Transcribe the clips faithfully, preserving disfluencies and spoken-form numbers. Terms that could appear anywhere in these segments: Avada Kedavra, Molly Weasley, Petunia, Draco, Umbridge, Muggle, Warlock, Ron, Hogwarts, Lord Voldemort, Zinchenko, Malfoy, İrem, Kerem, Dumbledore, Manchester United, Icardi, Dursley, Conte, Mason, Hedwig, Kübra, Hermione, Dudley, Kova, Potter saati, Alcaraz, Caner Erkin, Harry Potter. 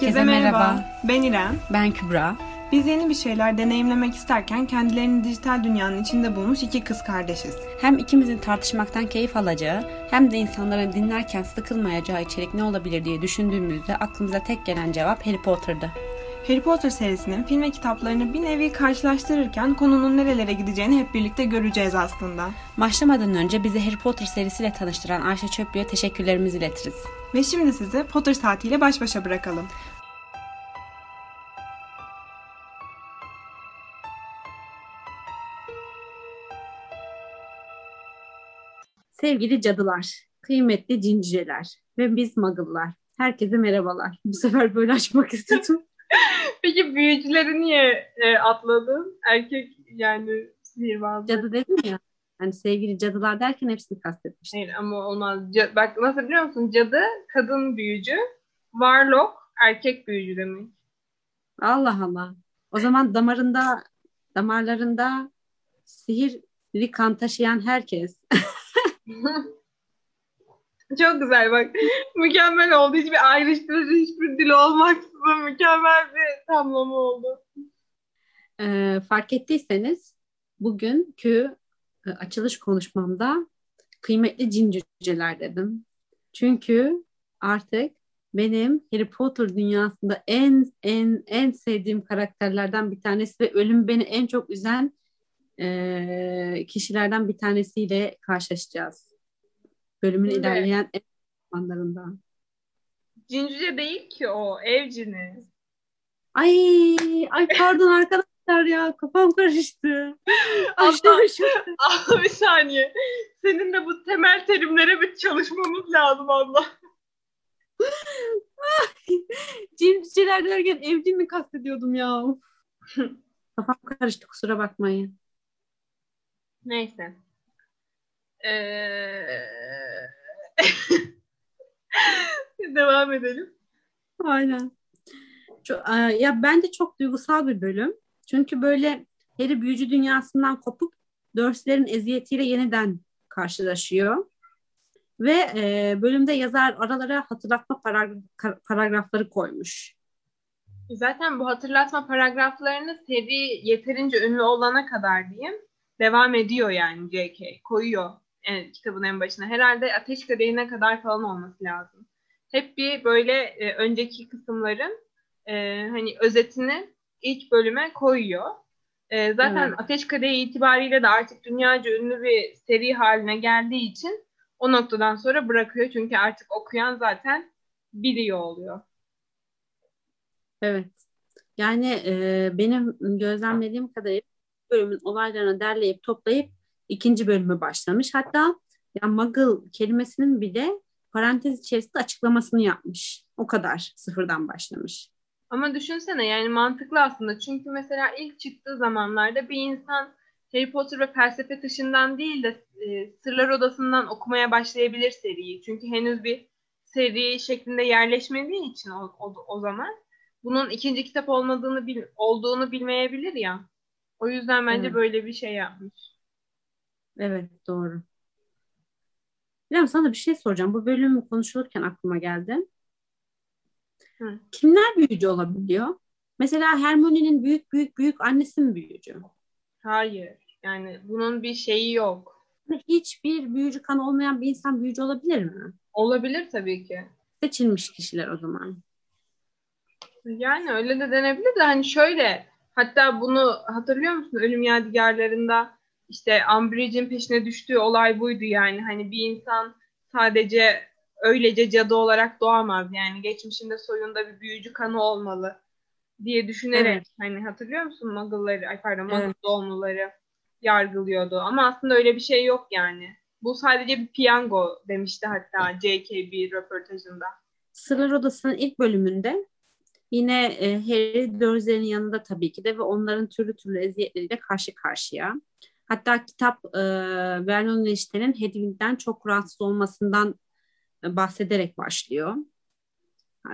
Herkese merhaba. merhaba. Ben İrem. Ben Kübra. Biz yeni bir şeyler deneyimlemek isterken kendilerini dijital dünyanın içinde bulmuş iki kız kardeşiz. Hem ikimizin tartışmaktan keyif alacağı hem de insanların dinlerken sıkılmayacağı içerik ne olabilir diye düşündüğümüzde aklımıza tek gelen cevap Harry Potter'dı. Harry Potter serisinin film ve kitaplarını bir nevi karşılaştırırken konunun nerelere gideceğini hep birlikte göreceğiz aslında. Başlamadan önce bizi Harry Potter serisiyle tanıştıran Ayşe Çöplü'ye teşekkürlerimizi iletiriz. Ve şimdi sizi Potter saatiyle baş başa bırakalım. Sevgili cadılar, kıymetli cinciler ve biz muggle'lar. Herkese merhabalar. Bu sefer böyle açmak istedim. Peki büyücüleri niye e, atladın? Erkek yani sihirbaz. Cadı dedim ya. Yani sevgili cadılar derken hepsini kastetmiştim. Hayır ama olmaz. C- Bak nasıl biliyor musun? Cadı kadın büyücü. Warlock erkek büyücü demek. Allah Allah. O zaman damarında damarlarında sihirli kan taşıyan herkes. Çok güzel bak. Mükemmel oldu. Hiçbir ayrıştırıcı, hiçbir dil olmaksızın mükemmel bir tamlama oldu. Ee, fark ettiyseniz bugünkü açılış konuşmamda kıymetli cin cüceler dedim. Çünkü artık benim Harry Potter dünyasında en en en sevdiğim karakterlerden bir tanesi ve ölüm beni en çok üzen e, kişilerden bir tanesiyle karşılaşacağız. Bölümün evet. ilerleyen ev zamanlarında. Cin cüce değil ki o, ev cini. Ay, ay pardon arkadaşlar ya, kafam karıştı. Aşağı aşağı. Bir saniye. Senin de bu temel terimlere bir çalışmamız lazım abla. Cin cüceler derken evcil mi kastediyordum ya? Kafam karıştı, kusura bakmayın. Neyse. Devam edelim. Aynen. Çok, ya bence çok duygusal bir bölüm. Çünkü böyle Harry büyücü dünyasından kopup Dursley'lerin eziyetiyle yeniden karşılaşıyor. Ve e, bölümde yazar aralara hatırlatma paragraf, paragrafları koymuş. Zaten bu hatırlatma paragraflarını seri yeterince ünlü olana kadar diyeyim. Devam ediyor yani J K koyuyor. Evet, kitabın en başına. Herhalde Ateş Kadehi'ne kadar falan olması lazım. Hep bir böyle e, önceki kısımların e, hani özetini ilk bölüme koyuyor. E, zaten evet. Ateş Kadehi itibariyle de artık dünyaca ünlü bir seri haline geldiği için o noktadan sonra bırakıyor. Çünkü artık okuyan zaten biliyor oluyor. Evet. Yani e, benim gözlemlediğim kadarıyla bölümün olaylarını derleyip toplayıp İkinci bölümü başlamış. Hatta ya Muggle kelimesinin bile parantez içerisinde açıklamasını yapmış. O kadar sıfırdan başlamış. Ama düşünsene yani mantıklı aslında. Çünkü mesela ilk çıktığı zamanlarda bir insan Harry Potter ve felsefe taşından değil de e, Sırlar Odası'ndan okumaya başlayabilir seriyi. Çünkü henüz bir seri şeklinde yerleşmediği için o, o, o zaman bunun ikinci kitap olmadığını bil, olduğunu bilmeyebilir ya. O yüzden bence evet. böyle bir şey yapmış. Evet, doğru. İrem, sana da bir şey soracağım. Bu bölüm konuşulurken aklıma geldi. Hı. Kimler büyücü olabiliyor? Mesela Hermione'nin büyük büyük büyük annesi mi büyücü? Hayır. Yani bunun bir şeyi yok. Hiçbir büyücü kanı olmayan bir insan büyücü olabilir mi? Olabilir tabii ki. Seçilmiş kişiler o zaman. Yani öyle de denebilir de hani şöyle. Hatta bunu hatırlıyor musun? Ölüm Yadigarları'nda İşte Umbridge'in peşine düştüğü olay buydu yani. Hani bir insan sadece öylece cadı olarak doğamaz yani. Geçmişinde soyunda bir büyücü kanı olmalı diye düşünerek evet. hani hatırlıyor musun? Muggle'ları, ay pardon Muggle evet. doğumluları yargılıyordu. Ama aslında öyle bir şey yok yani. Bu sadece bir piyango demişti hatta J K bir röportajında. Sırlar Odası'nın ilk bölümünde yine e, Harry Dursley'nin yanında tabii ki de ve onların türlü türlü eziyetleriyle karşı karşıya. Hatta kitap e, Vernon ve Hedwig'in Hedwig'den çok rahatsız olmasından e, bahsederek başlıyor.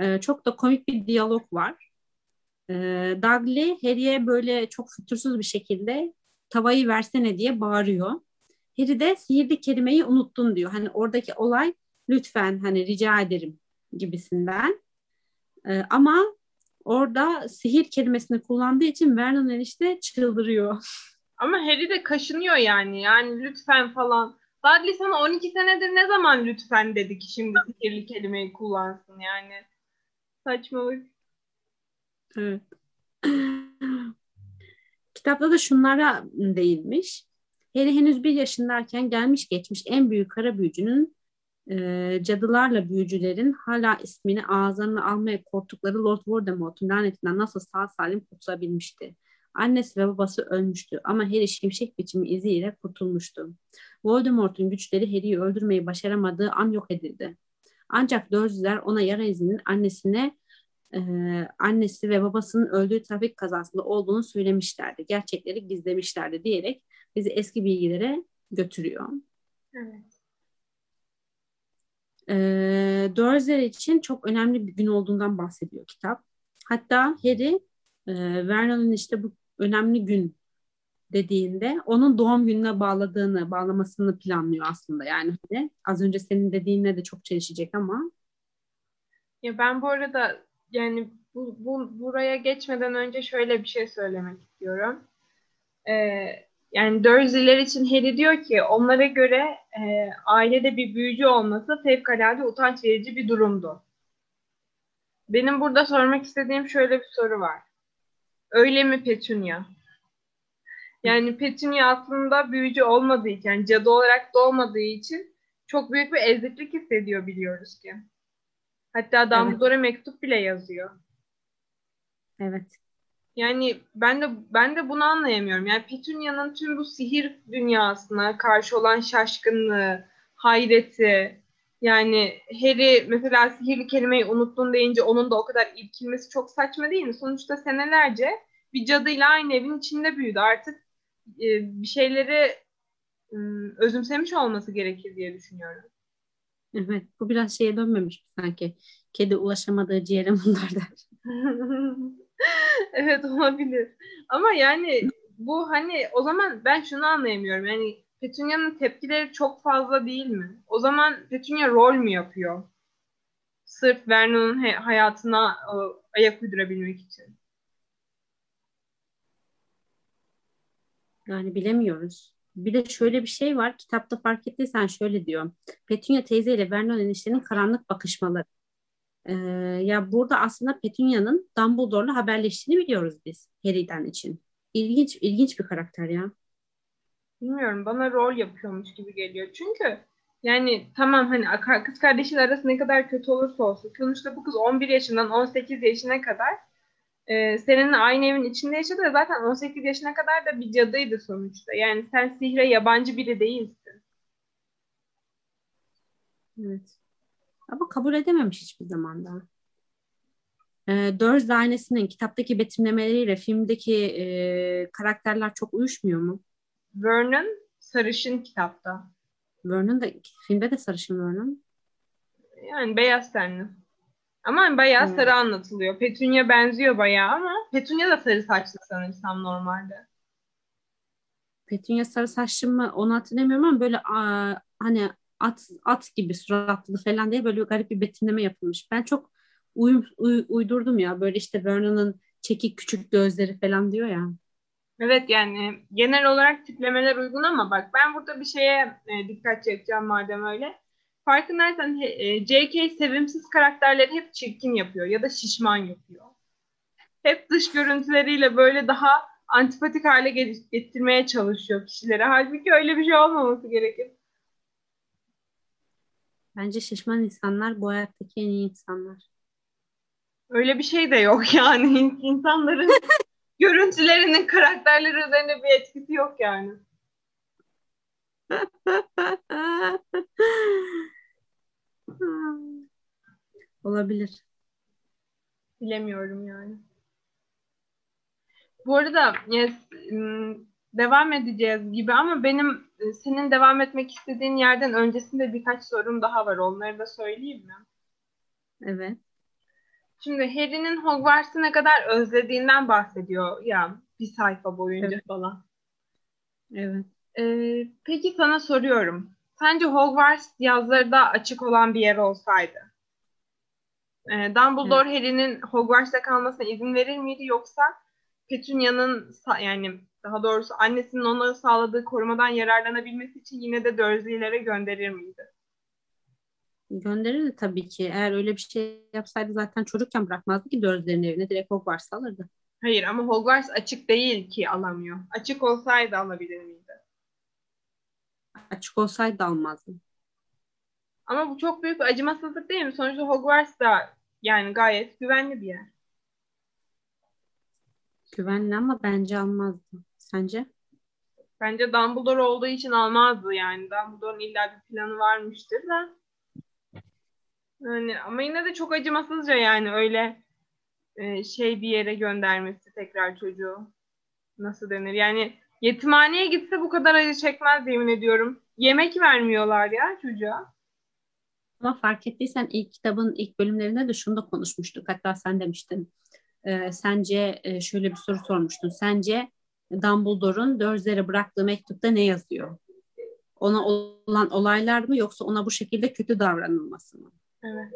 E, çok da komik bir diyalog var. E, Dudley Harry'e böyle çok fütursuz bir şekilde tavayı versene diye bağırıyor. Harry de sihirli kelimeyi unuttun diyor. Hani oradaki olay lütfen hani rica ederim gibisinden. E, ama orada sihir kelimesini kullandığı için Vernon enişte çıldırıyor. Ama Harry de kaşınıyor yani. Yani lütfen falan. Dudley sana on iki senedir ne zaman lütfen dedi ki şimdi sihirli kelimeyi kullansın yani. Saçmalık. Evet. Kitapta da şunlara değinmiş. Harry henüz bir yaşındayken gelmiş geçmiş en büyük kara büyücünün e, cadılarla büyücülerin hala ismini ağızlarına almaya korktukları Lord Voldemort'un lanetinden nasıl sağ salim kurtulabilmişti. Annesi ve babası ölmüştü ama Harry şimşek biçimi iziyle kurtulmuştu. Voldemort'un güçleri Harry'yi öldürmeyi başaramadığı an yok edildi. Ancak Dursley'ler ona yara izinin annesine e, annesi ve babasının öldüğü trafik kazasında olduğunu söylemişlerdi. Gerçekleri gizlemişlerdi diyerek bizi eski bilgilere götürüyor. Evet. E, Dursley için çok önemli bir gün olduğundan bahsediyor kitap. Hatta Harry Ee, Vernon'un işte bu önemli gün dediğinde onun doğum gününe bağladığını, bağlamasını planlıyor aslında yani. Hani az önce senin dediğinle de çok çelişecek ama. Ya ben bu arada yani bu, bu buraya geçmeden önce şöyle bir şey söylemek istiyorum. Ee, yani Dursley'ler için Harry diyor ki onlara göre e, ailede bir büyücü olması fevkalade utanç verici bir durumdu. Benim burada sormak istediğim şöyle bir soru var. Öyle mi Petunia? Yani Petunia aslında büyücü olmadığı için, yani cadı olarak doğmadığı için çok büyük bir eziklik hissediyor biliyoruz ki. Hatta Dumbledore'a evet. mektup bile yazıyor. Evet. Yani ben de ben de bunu anlayamıyorum. Yani Petunia'nın tüm bu sihir dünyasına karşı olan şaşkınlığı, hayreti, yani Harry mesela sihirli kelimeyi unuttun deyince onun da o kadar irkilmesi çok saçma değil mi? Sonuçta senelerce bir cadıyla aynı evin içinde büyüdü. Artık e, bir şeyleri e, özümsemiş olması gerekir diye düşünüyorum. Evet. Bu biraz şeye dönmemiş sanki. Kedi ulaşamadığı ciğere bunlar der. Evet olabilir. Ama yani bu hani o zaman ben şunu anlayamıyorum. Yani Petunia'nın tepkileri çok fazla değil mi? O zaman Petunia rol mü yapıyor? Sırf Vernon'un hayatına ayak uydurabilmek için. Yani bilemiyoruz. Bir de şöyle bir şey var. Kitapta fark ettiysen şöyle diyor. Petunia teyze ile Vernon eniştenin karanlık bakışmaları. Ee, ya burada aslında Petunia'nın Dumbledore'la haberleştiğini biliyoruz biz. Harry'den için. İlginç, ilginç bir karakter ya. Bilmiyorum, bana rol yapıyormuş gibi geliyor. Çünkü yani tamam hani kız kardeşin arası ne kadar kötü olursa olsun. Sonuçta bu kız on bir yaşından on sekiz yaşına kadar e, seninle aynı evin içinde yaşadı. Zaten on sekiz yaşına kadar da bir cadıydı sonuçta. Yani sen sihre yabancı biri değilsin. Evet. Ama kabul edememiş hiçbir zaman daha. E, Dursley ailesinin kitaptaki betimlemeleriyle filmdeki e, karakterler çok uyuşmuyor mu? Vernon sarışın kitapta. Vernon da filmde de sarışın Vernon. Yani beyaz tenli. Ama bayağı evet. sarı anlatılıyor. Petunia benziyor bayağı ama Petunia da sarı saçlı sanırsam normalde. Petunia sarı saçlı mı onu hatırlamıyorum ama böyle a, hani at at gibi suratlı falan diye böyle garip bir betimleme yapılmış. Ben çok uy, uy, uydurdum ya böyle işte Vernon'un çekik küçük gözleri falan diyor ya. Evet yani genel olarak tiplemeler uygun ama bak ben burada bir şeye e, dikkat çekeceğim madem öyle. Farkındaysan e, J K sevimsiz karakterleri hep çirkin yapıyor ya da şişman yapıyor. Hep dış görüntüleriyle böyle daha antipatik hale getirmeye çalışıyor kişilere. Halbuki öyle bir şey olmaması gerekir. Bence şişman insanlar bu hayattaki en iyi insanlar. Öyle bir şey de yok yani insanların... Görüntülerinin karakterleri üzerine bir etkisi yok yani. Olabilir. Bilemiyorum yani. Bu arada yes, devam edeceğiz gibi ama benim senin devam etmek istediğin yerden öncesinde birkaç sorum daha var. Onları da söyleyeyim mi? Evet. Şimdi Harry'nin Hogwarts'ı ne kadar özlediğinden bahsediyor ya bir sayfa boyunca evet. falan. Evet. Ee, peki sana soruyorum. Sence Hogwarts yazları da açık olan bir yer olsaydı E, Dumbledore Hı. Harry'nin Hogwarts'ta kalmasına izin verir miydi, yoksa Petunia'nın, yani daha doğrusu annesinin ona sağladığı korumadan yararlanabilmesi için yine de Dursley'lere gönderir miydi? Gönderirdi tabii ki. Eğer öyle bir şey yapsaydı zaten çocukken bırakmazdı ki Dursley'lerin evine, direkt Hogwarts'a alırdı. Hayır, ama Hogwarts açık değil ki alamıyor. Açık olsaydı alabilir miydi? Açık olsaydı almazdı. Ama bu çok büyük bir acımasızlık değil mi? Sonuçta Hogwarts da yani gayet güvenli bir yer. Güvenli ama bence almazdı. Sence? Bence Dumbledore olduğu için almazdı yani. Dumbledore'un illa bir planı varmıştır da. Yani, ama yine de çok acımasızca yani öyle e, şey bir yere göndermesi tekrar çocuğu. Nasıl denir? Yani yetimhaneye gitse bu kadar acı çekmez yemin ediyorum. Yemek vermiyorlar ya çocuğa. Ama fark ettiysen ilk kitabın ilk bölümlerinde de şunu da konuşmuştuk. Hatta sen demiştin. E, sence e, şöyle bir soru sormuştun. Sence Dumbledore'un Dursley'e bıraktığı mektupta ne yazıyor? Ona olan olaylar mı, yoksa ona bu şekilde kötü davranılması mı? Evet.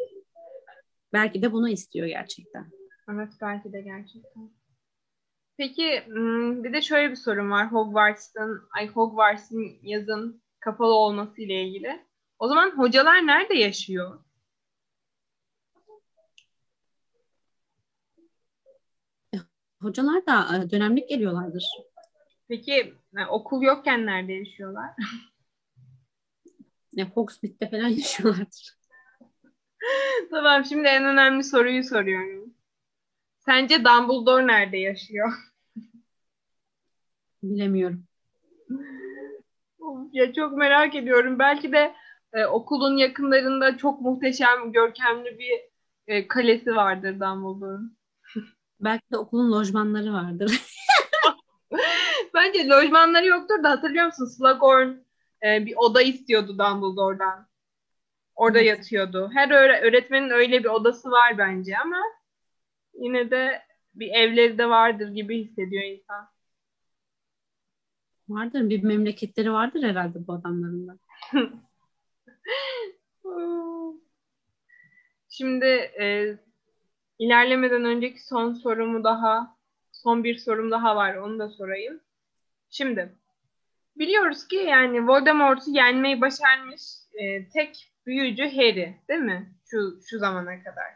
Belki de bunu istiyor gerçekten. Evet, belki de gerçekten. Peki bir de şöyle bir sorun var. Hogwarts'ın, ay Hogwarts'ın yazın kapalı olması ile ilgili. O zaman hocalar nerede yaşıyor? Hocalar da dönemlik geliyorlardır. Peki yani okul yokken nerede yaşıyorlar? Ya, Hogsmeade'de falan yaşıyorlardır. Tamam, şimdi en önemli soruyu soruyorum. Sence Dumbledore nerede yaşıyor? Bilemiyorum. Ya çok merak ediyorum. Belki de e, okulun yakınlarında çok muhteşem, görkemli bir e, kalesi vardır Dumbledore'un. Belki de okulun lojmanları vardır. Bence lojmanları yoktur da, hatırlıyor musun? Slughorn e, bir oda istiyordu Dumbledore'dan. Orada evet. Yatıyordu. Her öğre- öğretmenin öyle bir odası var bence, ama yine de bir evleri de vardır gibi hissediyor insan. Vardır. Bir memleketleri vardır herhalde bu adamların da. Şimdi e, ilerlemeden önceki son sorumu daha, son bir sorum daha var. Onu da sorayım. Şimdi biliyoruz ki yani Voldemort'u yenmeyi başarmış e, tek büyücü Harry, değil mi? Şu şu zamana kadar.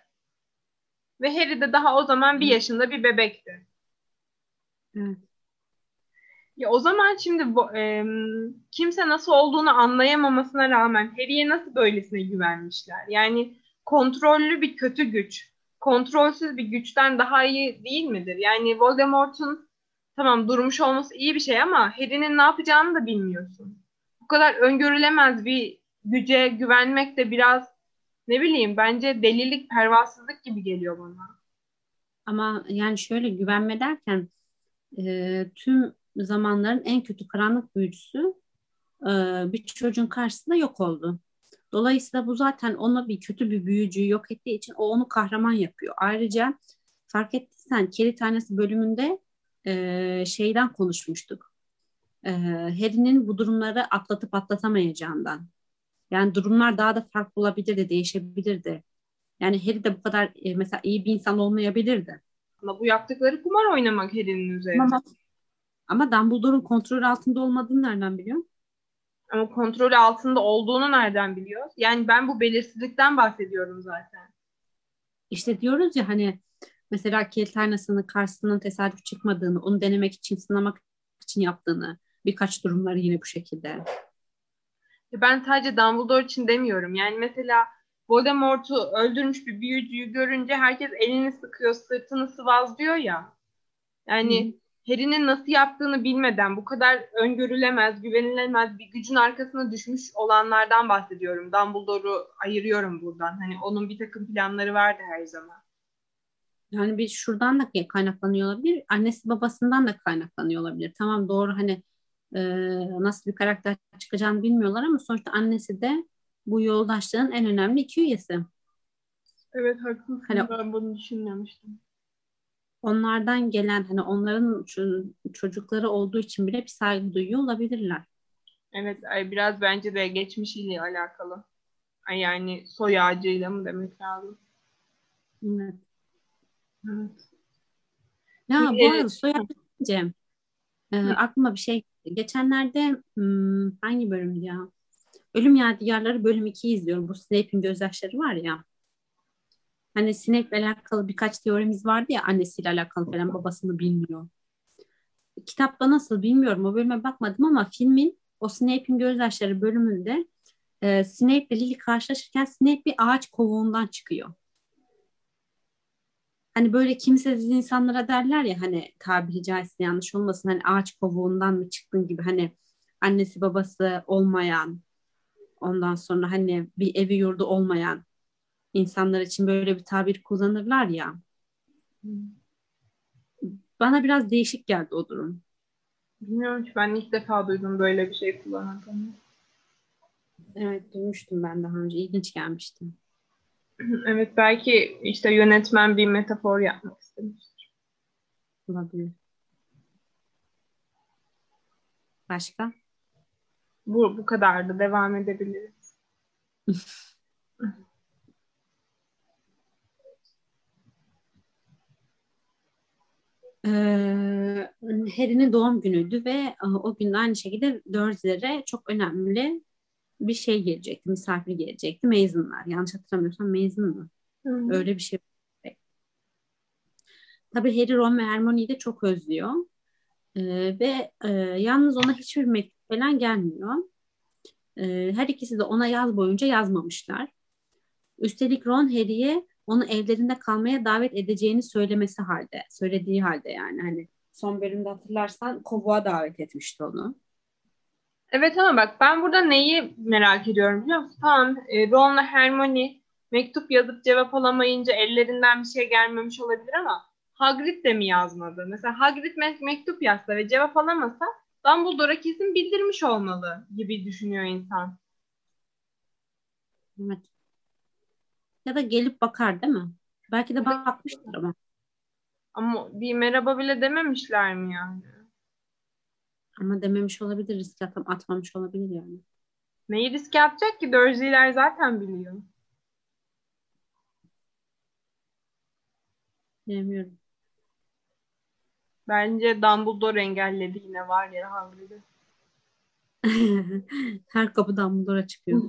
Ve Harry de daha o zaman bir yaşında bir bebekti. Evet. Ya o zaman şimdi bu, e, kimse nasıl olduğunu anlayamamasına rağmen Harry'ye nasıl böylesine güvenmişler? Yani kontrollü bir kötü güç, kontrolsüz bir güçten daha iyi değil midir? Yani Voldemort'un tamam durmuş olması iyi bir şey, ama Harry'nin ne yapacağını da bilmiyorsun. Bu kadar öngörülemez bir güce güvenmek de biraz, ne bileyim, bence delilik, pervasızlık gibi geliyor bana. Ama yani şöyle, güvenme derken e, tüm zamanların en kötü karanlık büyücüsü e, bir çocuğun karşısında yok oldu. Dolayısıyla bu zaten ona bir kötü bir büyücüyü yok ettiği için o onu kahraman yapıyor. Ayrıca fark ettiysen Keri Tanesi bölümünde e, şeyden konuşmuştuk. E, Harry'nin bu durumları atlatıp atlatamayacağından. Yani durumlar daha da farklı olabilirdi, değişebilirdi. Yani Harry de bu kadar e, mesela iyi bir insan olmayabilirdi. Ama bu yaptıkları kumar oynamak Harry'nin üzerinde. Ama, ama Dumbledore'un kontrol altında olmadığını nereden biliyor? Ama kontrol altında olduğunu nereden biliyor? Yani ben bu belirsizlikten bahsediyorum zaten. İşte diyoruz ya hani mesela kilit aynasının karşısından tesadüf çıkmadığını, onu denemek için, sınamak için yaptığını, birkaç durumları yine bu şekilde. Ben sadece Dumbledore için demiyorum. Yani mesela Voldemort'u öldürmüş bir büyücüyü görünce herkes elini sıkıyor, sırtını sıvazlıyor ya. Yani hmm. Harry'nin nasıl yaptığını bilmeden bu kadar öngörülemez, güvenilemez bir gücün arkasına düşmüş olanlardan bahsediyorum. Dumbledore'u ayırıyorum buradan. Hani onun bir takım planları vardı her zaman. Yani bir şuradan da kaynaklanıyor olabilir. Annesi babasından da kaynaklanıyor olabilir. Tamam, doğru, hani Ee, nasıl bir karakter çıkacağını bilmiyorlar, ama sonuçta annesi de bu yoldaşlığın en önemli iki üyesi. Evet, haklısın. Hani, ben bunu düşünmemiştim. Onlardan gelen, hani onların çocukları olduğu için bile bir saygı duyuyor olabilirler. Evet, biraz bence de geçmişiyle alakalı. Yani soy ağacıyla mı demek lazım? Evet. Evet. Ya bu arada soyadınca e, aklıma bir şey. Geçenlerde hmm, hangi bölümdü ya? Ölüm Yadigarları bölüm ikiyi izliyorum. Bu Snape'in gözyaşları var ya. Hani Snape'le alakalı birkaç teorimiz vardı ya, annesiyle alakalı falan, babasını bilmiyor. Kitapta nasıl bilmiyorum, o bölüme bakmadım ama filmin o Snape'in gözyaşları bölümünde e, Snape ile Lily karşılaşırken Snape bir ağaç kovuğundan çıkıyor. Hani böyle kimsesiz insanlara derler ya, hani tabiri caizse yanlış olmasın, hani ağaç kovuğundan mı çıktın gibi, hani annesi babası olmayan, ondan sonra hani bir evi yurdu olmayan insanlar için böyle bir tabir kullanırlar ya. Bana biraz değişik geldi o durum. Bilmiyorum ki, ben ilk defa duydum böyle bir şey kullanıldığını. Evet, duymuştum ben daha önce. İlginç gelmişti. Evet, belki işte yönetmen bir metafor yapmak istemiştir. Olabilir. Başka? Bu, bu kadardı. Devam edebiliriz. Ee, Harry'nin doğum günüydü ve o gün aynı şekilde Dursley'lere çok önemli bir şey gelecekti, misafir gelecekti. Mason'lar, yanlış hatırlamıyorsam Mason mı? Hmm. Öyle bir şey. Tabii Harry, Ron ve Hermione'yi de çok özlüyor. Ee, ve e, yalnız ona hiçbir mektup falan gelmiyor. Ee, her ikisi de ona yaz boyunca yazmamışlar. Üstelik Ron Harry'ye onu evlerinde kalmaya davet edeceğini söylemesi halde, söylediği halde yani, hani son bölümde hatırlarsan Kova'ya davet etmişti onu. Evet, ama bak ben burada neyi merak ediyorum biliyor musun? Tamam, Ron'la Hermione mektup yazıp cevap alamayınca ellerinden bir şey gelmemiş olabilir ama Hagrid de mi yazmadı? Mesela Hagrid me- mektup yazsa ve cevap alamasa Dumbledore'a kesin bildirmiş olmalı gibi düşünüyor insan. Evet. Ya da gelip bakar değil mi? Belki de bakmıştır ama. Ama bir merhaba bile dememişler mi yani? Ama dememiş olabilir, riske atmamış olabilir yani. Neyi riske atacak ki? Dursley'ler zaten biliyor. Bilmiyorum. Bence Dumbledore engelledi yine, var ya Hagrid'i. Her kapı Dumbledore'a çıkıyor.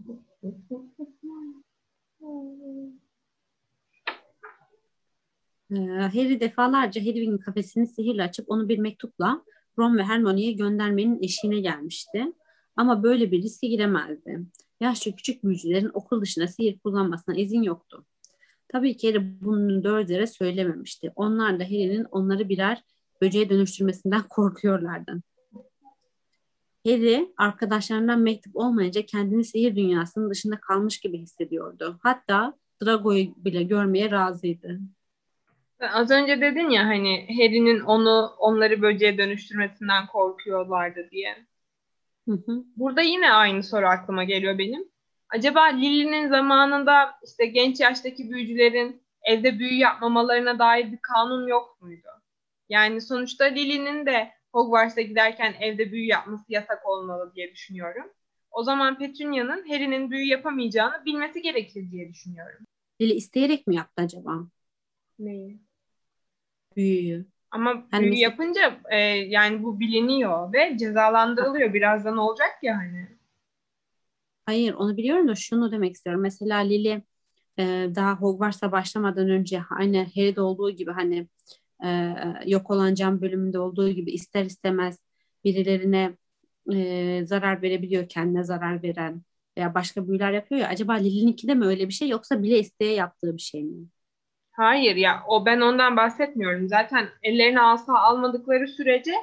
Ee, Harry defalarca Hedwig'in kafesini sihirle açıp onu bir mektupla Ron ve Hermione'ye göndermenin eşiğine gelmişti. Ama böyle bir riske giremezdi. Yaşlı küçük büyücülerin okul dışında sihir kullanmasına izin yoktu. Tabii ki Harry bunu Dursley'lere söylememişti. Onlar da Harry'nin onları birer böceğe dönüştürmesinden korkuyorlardı. Harry arkadaşlarından mektup olmayınca kendini sihir dünyasının dışında kalmış gibi hissediyordu. Hatta Draco'yu bile görmeye razıydı. Az önce dedin ya hani Harry'nin onu onları böceğe dönüştürmesinden korkuyorlardı diye. Hı hı. Burada yine aynı soru aklıma geliyor benim. Acaba Lily'nin zamanında işte genç yaştaki büyücülerin evde büyü yapmamalarına dair bir kanun yok muydu? Yani sonuçta Lily'nin de Hogwarts'a giderken evde büyü yapması yasak olmalı diye düşünüyorum. O zaman Petunia'nın Harry'nin büyü yapamayacağını bilmesi gerekir diye düşünüyorum. Lily isteyerek mi yaptı acaba? Neyi? Büyüyü. Ama büyü yani mesela... yapınca e, yani bu biliniyor ve cezalandırılıyor. Birazdan olacak ya hani. Hayır, onu biliyorum da şunu demek istiyorum. Mesela Lily e, daha Hogwarts'a başlamadan önce aynı Harry'de olduğu gibi hani Ee, yok olan cam bölümünde olduğu gibi ister istemez birilerine e, zarar verebiliyor, kendine zarar veren veya başka büyüler yapıyor ya, acaba Lily'ninki de mi öyle bir şey, yoksa bile isteye yaptığı bir şey mi? Hayır ya, o ben ondan bahsetmiyorum. Zaten ellerine asa almadıkları sürece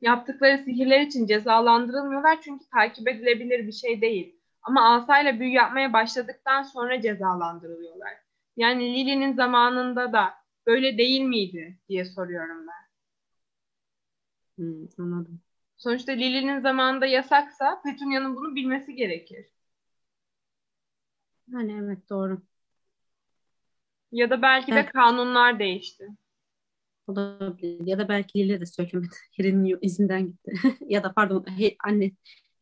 yaptıkları sihirler için cezalandırılmıyorlar çünkü takip edilebilir bir şey değil. Ama asayla büyü yapmaya başladıktan sonra cezalandırılıyorlar. Yani Lily'nin zamanında da böyle değil miydi diye soruyorum ben. Hmm, anladım. Sonuçta Lily'nin zamanında yasaksa Petunia'nın bunu bilmesi gerekir. Yani evet, doğru. Ya da belki evet. de kanunlar değişti. Olabilir. Ya da belki Lily de söylemedi. Harry'nin izinden gitti. ya da pardon Harry, anne,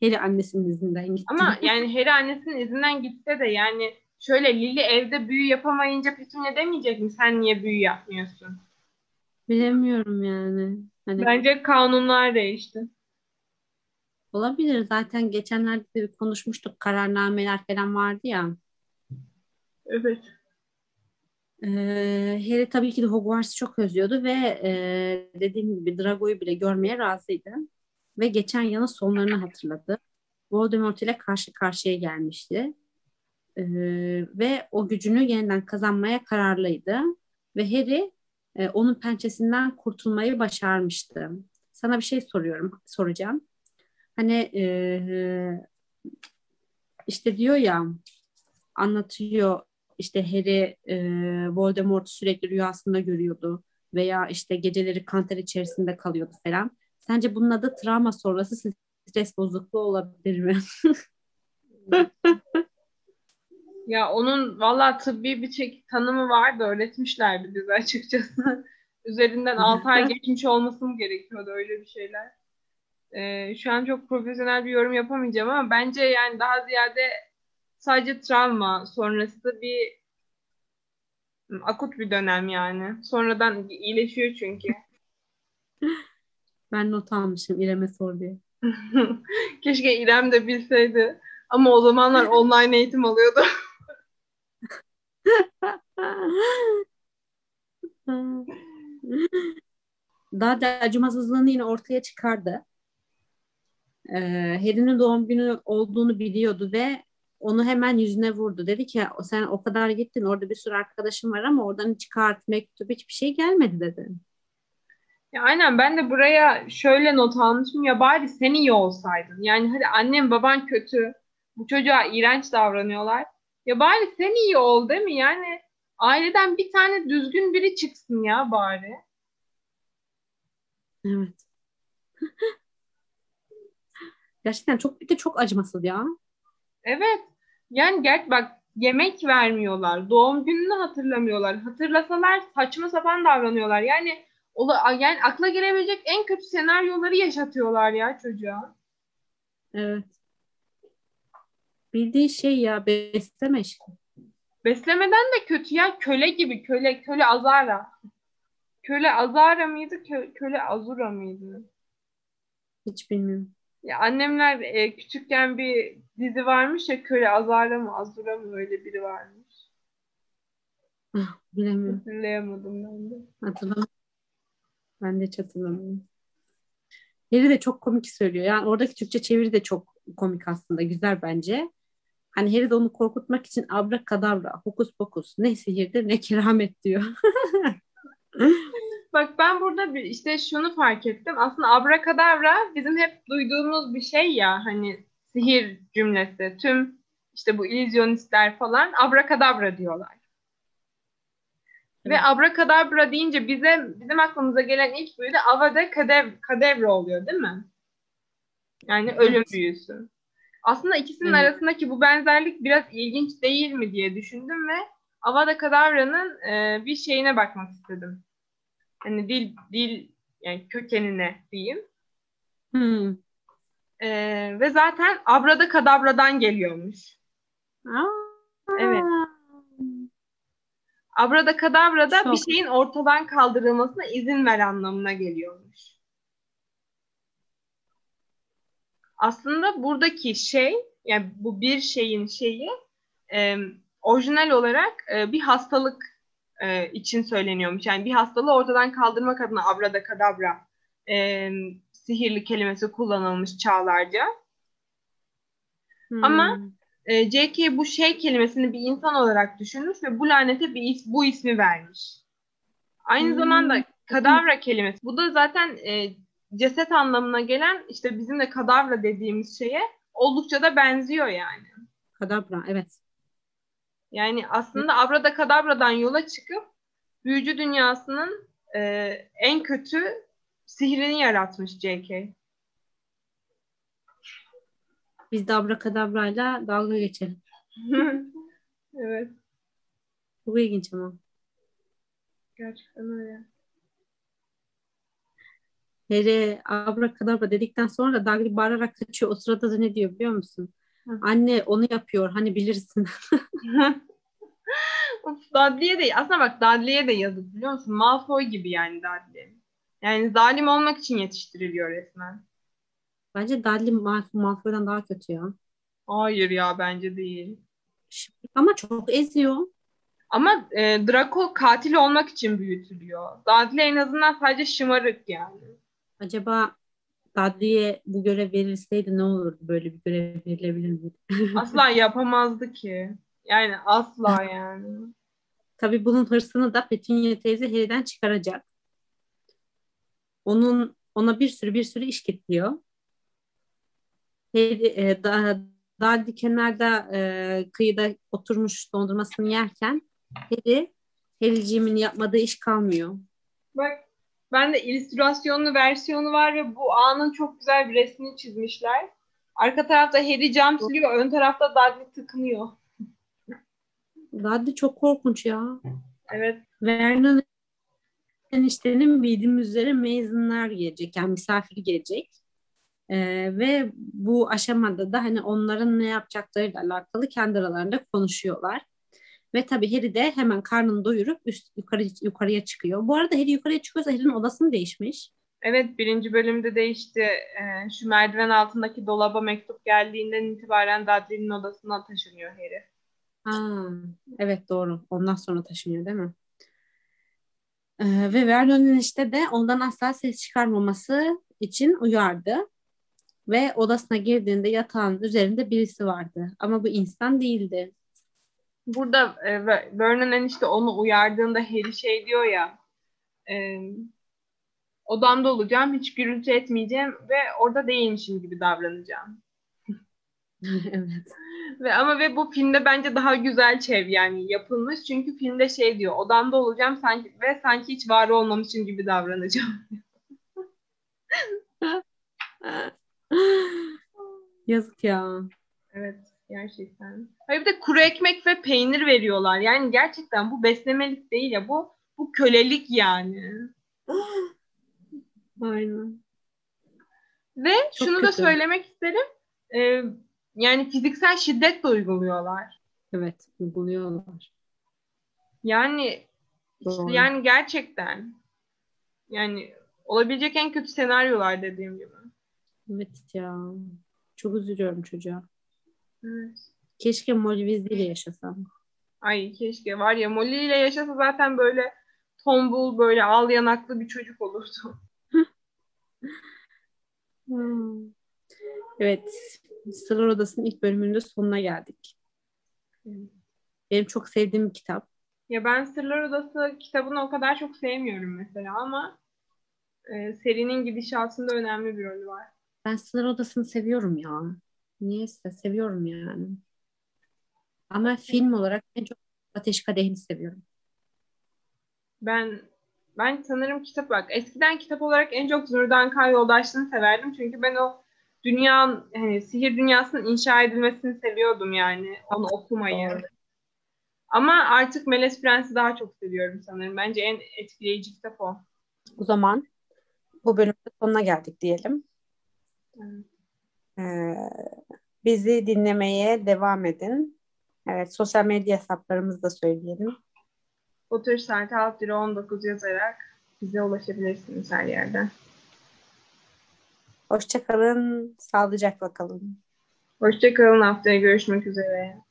Harry annesinin izinden gitti. Ama yani Harry annesinin izinden gitse de yani şöyle Lily evde büyü yapamayınca Petunia demeyecek mi? Sen niye büyü yapmıyorsun? Bilemiyorum yani. Hani... Bence kanunlar değişti. Olabilir. Zaten geçenlerde de konuşmuştuk. Kararnameler falan vardı ya. Evet. Ee, Harry tabii ki de Hogwarts'ı çok özlüyordu ve e, dediğim gibi Drago'yu bile görmeye razıydı. Ve geçen yılın sonlarını hatırladı. Voldemort ile karşı karşıya gelmişti. Ee, ve o gücünü yeniden kazanmaya kararlıydı. Ve Harry e, onun pençesinden kurtulmayı başarmıştı. Sana bir şey soruyorum, soracağım. Hani e, işte diyor ya, anlatıyor işte Harry e, Voldemort sürekli rüyasında görüyordu veya işte geceleri kanter içerisinde kalıyordu falan. Sence bunun adı travma sonrası stres bozukluğu olabilir mi? Ya onun valla tıbbi bir çek- tanımı vardı, öğretmişlerdi bize açıkçası. Üzerinden altı ay geçmiş olması mı gerekiyordu öyle bir şeyler? Ee, şu an çok profesyonel bir yorum yapamayacağım ama bence yani daha ziyade sadece travma sonrası bir akut bir dönem yani. Sonradan iyileşiyor çünkü. Ben not almışım İrem'e sor diye. Keşke İrem de bilseydi. Ama o zamanlar online eğitim alıyordu. Daha da acımasızlığını yine ortaya çıkardı. Ee, Harry'nin doğum günü olduğunu biliyordu ve onu hemen yüzüne vurdu. Dedi ki sen o kadar gittin, orada bir sürü arkadaşım var ama oradan çıkart, mektup, hiçbir şey gelmedi dedi. Ya aynen, ben de buraya şöyle not almışım ya, bari sen iyi olsaydın. Yani hadi annem baban kötü, bu çocuğa iğrenç davranıyorlar. Ya bari sen iyi ol değil mi? Yani aileden bir tane düzgün biri çıksın ya bari. Evet. Gerçekten çok, bir de çok acımasız ya. Evet. Yani gel bak, yemek vermiyorlar. Doğum gününü hatırlamıyorlar. Hatırlasalar saçma sapan davranıyorlar. Yani yani akla gelebilecek en kötü senaryoları yaşatıyorlar ya çocuğa. Evet. Bildiği şey ya, besleme işte. Beslemeden de kötü ya, köle gibi, köle köle Azara. Köle Azara mıydı? Kö, köle Azura mıydı? Hiç bilmiyorum. Ya annemler e, küçükken bir dizi varmış ya, köle Azara mı Azura mı öyle biri varmış. Bilmiyorum. Hatırlayamadım ben de. Hatırlamadım. Ben de hiç hatırlamıyorum. Harry de çok komik söylüyor. Yani oradaki Türkçe çeviri de çok komik aslında. Güzel bence. Hani Harry de onu korkutmak için abra kadavra, hokus pokus, ne sihirdir ne keramet diyor. Bak ben burada bir, işte şunu fark ettim. Aslında abra kadavra bizim hep duyduğumuz bir şey ya. Hani sihir cümlesi. Tüm işte bu illüzyonistler falan abra kadavra diyorlar. Ve abra kadabra deyince bize bizim aklımıza gelen ilk büyü de Avada Kedavra oluyor değil mi? Yani ölüm evet. büyüsü. Aslında ikisinin evet. arasındaki bu benzerlik biraz ilginç değil mi diye düşündüm ve Avada Kedavra'nın e, bir şeyine bakmak istedim. Hani dil dil yani kökenine diyeyim. Hmm. E, ve zaten Abra'da Kadavra'dan geliyormuş. Aa. Evet. Abrada Kadavra'da çok. Bir şeyin ortadan kaldırılmasına izin ver anlamına geliyormuş. Aslında buradaki şey, yani bu bir şeyin şeyi e, orijinal olarak e, bir hastalık e, için söyleniyormuş. Yani bir hastalığı ortadan kaldırmak adına Abrada Kadabra e, sihirli kelimesi kullanılmış çağlarca. Hmm. Ama J K bu şey kelimesini bir insan olarak düşünmüş ve bu lanete bir is, bu ismi vermiş. Aynı hmm. zamanda kadavra kelimesi. Bu da zaten e, ceset anlamına gelen işte bizim de kadavra dediğimiz şeye oldukça da benziyor yani. Kadavra, evet. Yani aslında Abrada Kadavra'dan yola çıkıp büyücü dünyasının e, en kötü sihrini yaratmış J K. Biz de abra kadavrayla dalga geçelim. Evet. Çok ilginç ama. Gerçekten öyle. Harry abra kadavra dedikten sonra Dudley bağırarak kaçıyor. O sırada da ne diyor biliyor musun? Hı. Anne onu yapıyor. Hani bilirsin. Dudley'e de, aslında bak Dudley'e de yazık biliyor musun? Malfoy gibi yani Dudley. Yani zalim olmak için yetiştiriliyor resmen. Bence Dudley Mal- Malfoy'dan daha kötü ya. Hayır ya bence değil. Ama çok eziyor. Ama e, Draco katil olmak için büyütülüyor. Dudley en azından sadece şımarık yani. Acaba Dudley'e bu görev verilseydi ne olurdu? Böyle bir görev verilebilir miydi? Asla yapamazdı ki. Yani asla yani. Tabii bunun hırsını da Petunia teyze Harry'den çıkaracak. Onun ona bir sürü bir sürü iş getiriyor. Harry e, da, Dudley kenarda e, kıyıda oturmuş dondurmasını yerken Harry Harry'cimin yapmadığı iş kalmıyor. Bak ben de illüstrasyonlu versiyonu var ve bu anın çok güzel bir resmini çizmişler. Arka tarafta Harry cam siliyor, ön tarafta Dudley tıkınıyor. Dudley çok korkunç ya. Evet. Vernon eniştenin bildiğimiz üzere Mason'lar gelecek, yani misafir gelecek. Ee, ve bu aşamada da hani onların ne yapacaklarıyla alakalı kendi aralarında konuşuyorlar. Ve tabii Harry de hemen karnını doyurup üst yukarı yukarıya çıkıyor. Bu arada Harry yukarıya çıkıyorsa Harry'nin odası mı değişmiş? Evet, birinci bölümde değişti. Ee, şu merdiven altındaki dolaba mektup geldiğinden itibaren Dudley'nin odasına taşınıyor Harry. Aa, evet doğru. Ondan sonra taşınıyor değil mi? Ee, ve Vernon'un işte de ondan asla ses çıkarmaması için uyardı. Ve odasına girdiğinde yatağın üzerinde birisi vardı. Ama bu insan değildi. Burada e, Vernon enişte onu uyardığında Harry şey diyor ya, e, odamda olacağım, hiç gürültü etmeyeceğim ve orada değilmişim gibi davranacağım. Evet. Ve ama ve bu filmde bence daha güzel çev yani yapılmış, çünkü filmde şey diyor, odamda olacağım sanki ve sanki hiç var olmamışım gibi davranacağım. Yazık ya. Evet. Gerçekten. Hayır, bir de kuru ekmek ve peynir veriyorlar. Yani gerçekten bu beslemelik değil ya. Bu bu kölelik yani. Aynen. Ve çok şunu kötü da söylemek isterim. Ee, yani fiziksel şiddet de uyguluyorlar. Evet, uyguluyorlar. Yani işte yani gerçekten yani olabilecek en kötü senaryolar dediğim gibi. Evet ya. Çok üzülüyorum çocuğa. Evet. Keşke Molly Weasley ile yaşasam. Ay keşke var ya, Molly ile yaşasa zaten böyle tombul, böyle al yanaklı bir çocuk olurdu. hmm. Evet. Sırlar Odası'nın ilk bölümünün sonuna geldik. Hmm. Benim çok sevdiğim bir kitap. Ya ben Sırlar Odası kitabını o kadar çok sevmiyorum mesela ama e, serinin gidişatında önemli bir rolü var. Ben Sırlar Odası'nı seviyorum ya. Niyeyse seviyorum yani. Ama evet, film olarak en çok Ateş Kadehi'ni seviyorum. Ben ben sanırım kitap bak. Eskiden kitap olarak en çok Zümrüdüanka Yoldaşlığı'nı severdim. Çünkü ben o dünyanın, hani sihir dünyasının inşa edilmesini seviyordum yani. Onu okumayı. Doğru. Ama artık Melez Prens'i daha çok seviyorum sanırım. Bence en etkileyici kitap o. O zaman bu bölümün sonuna geldik diyelim. Evet. Ee, bizi dinlemeye devam edin. Evet, sosyal medya hesaplarımızı da söyleyelim. Potter saati alt lira on dokuz yazarak bize ulaşabilirsiniz her yerden. Hoşça kalın, sağlıcakla kalın. Hoşça kalın, haftaya görüşmek üzere.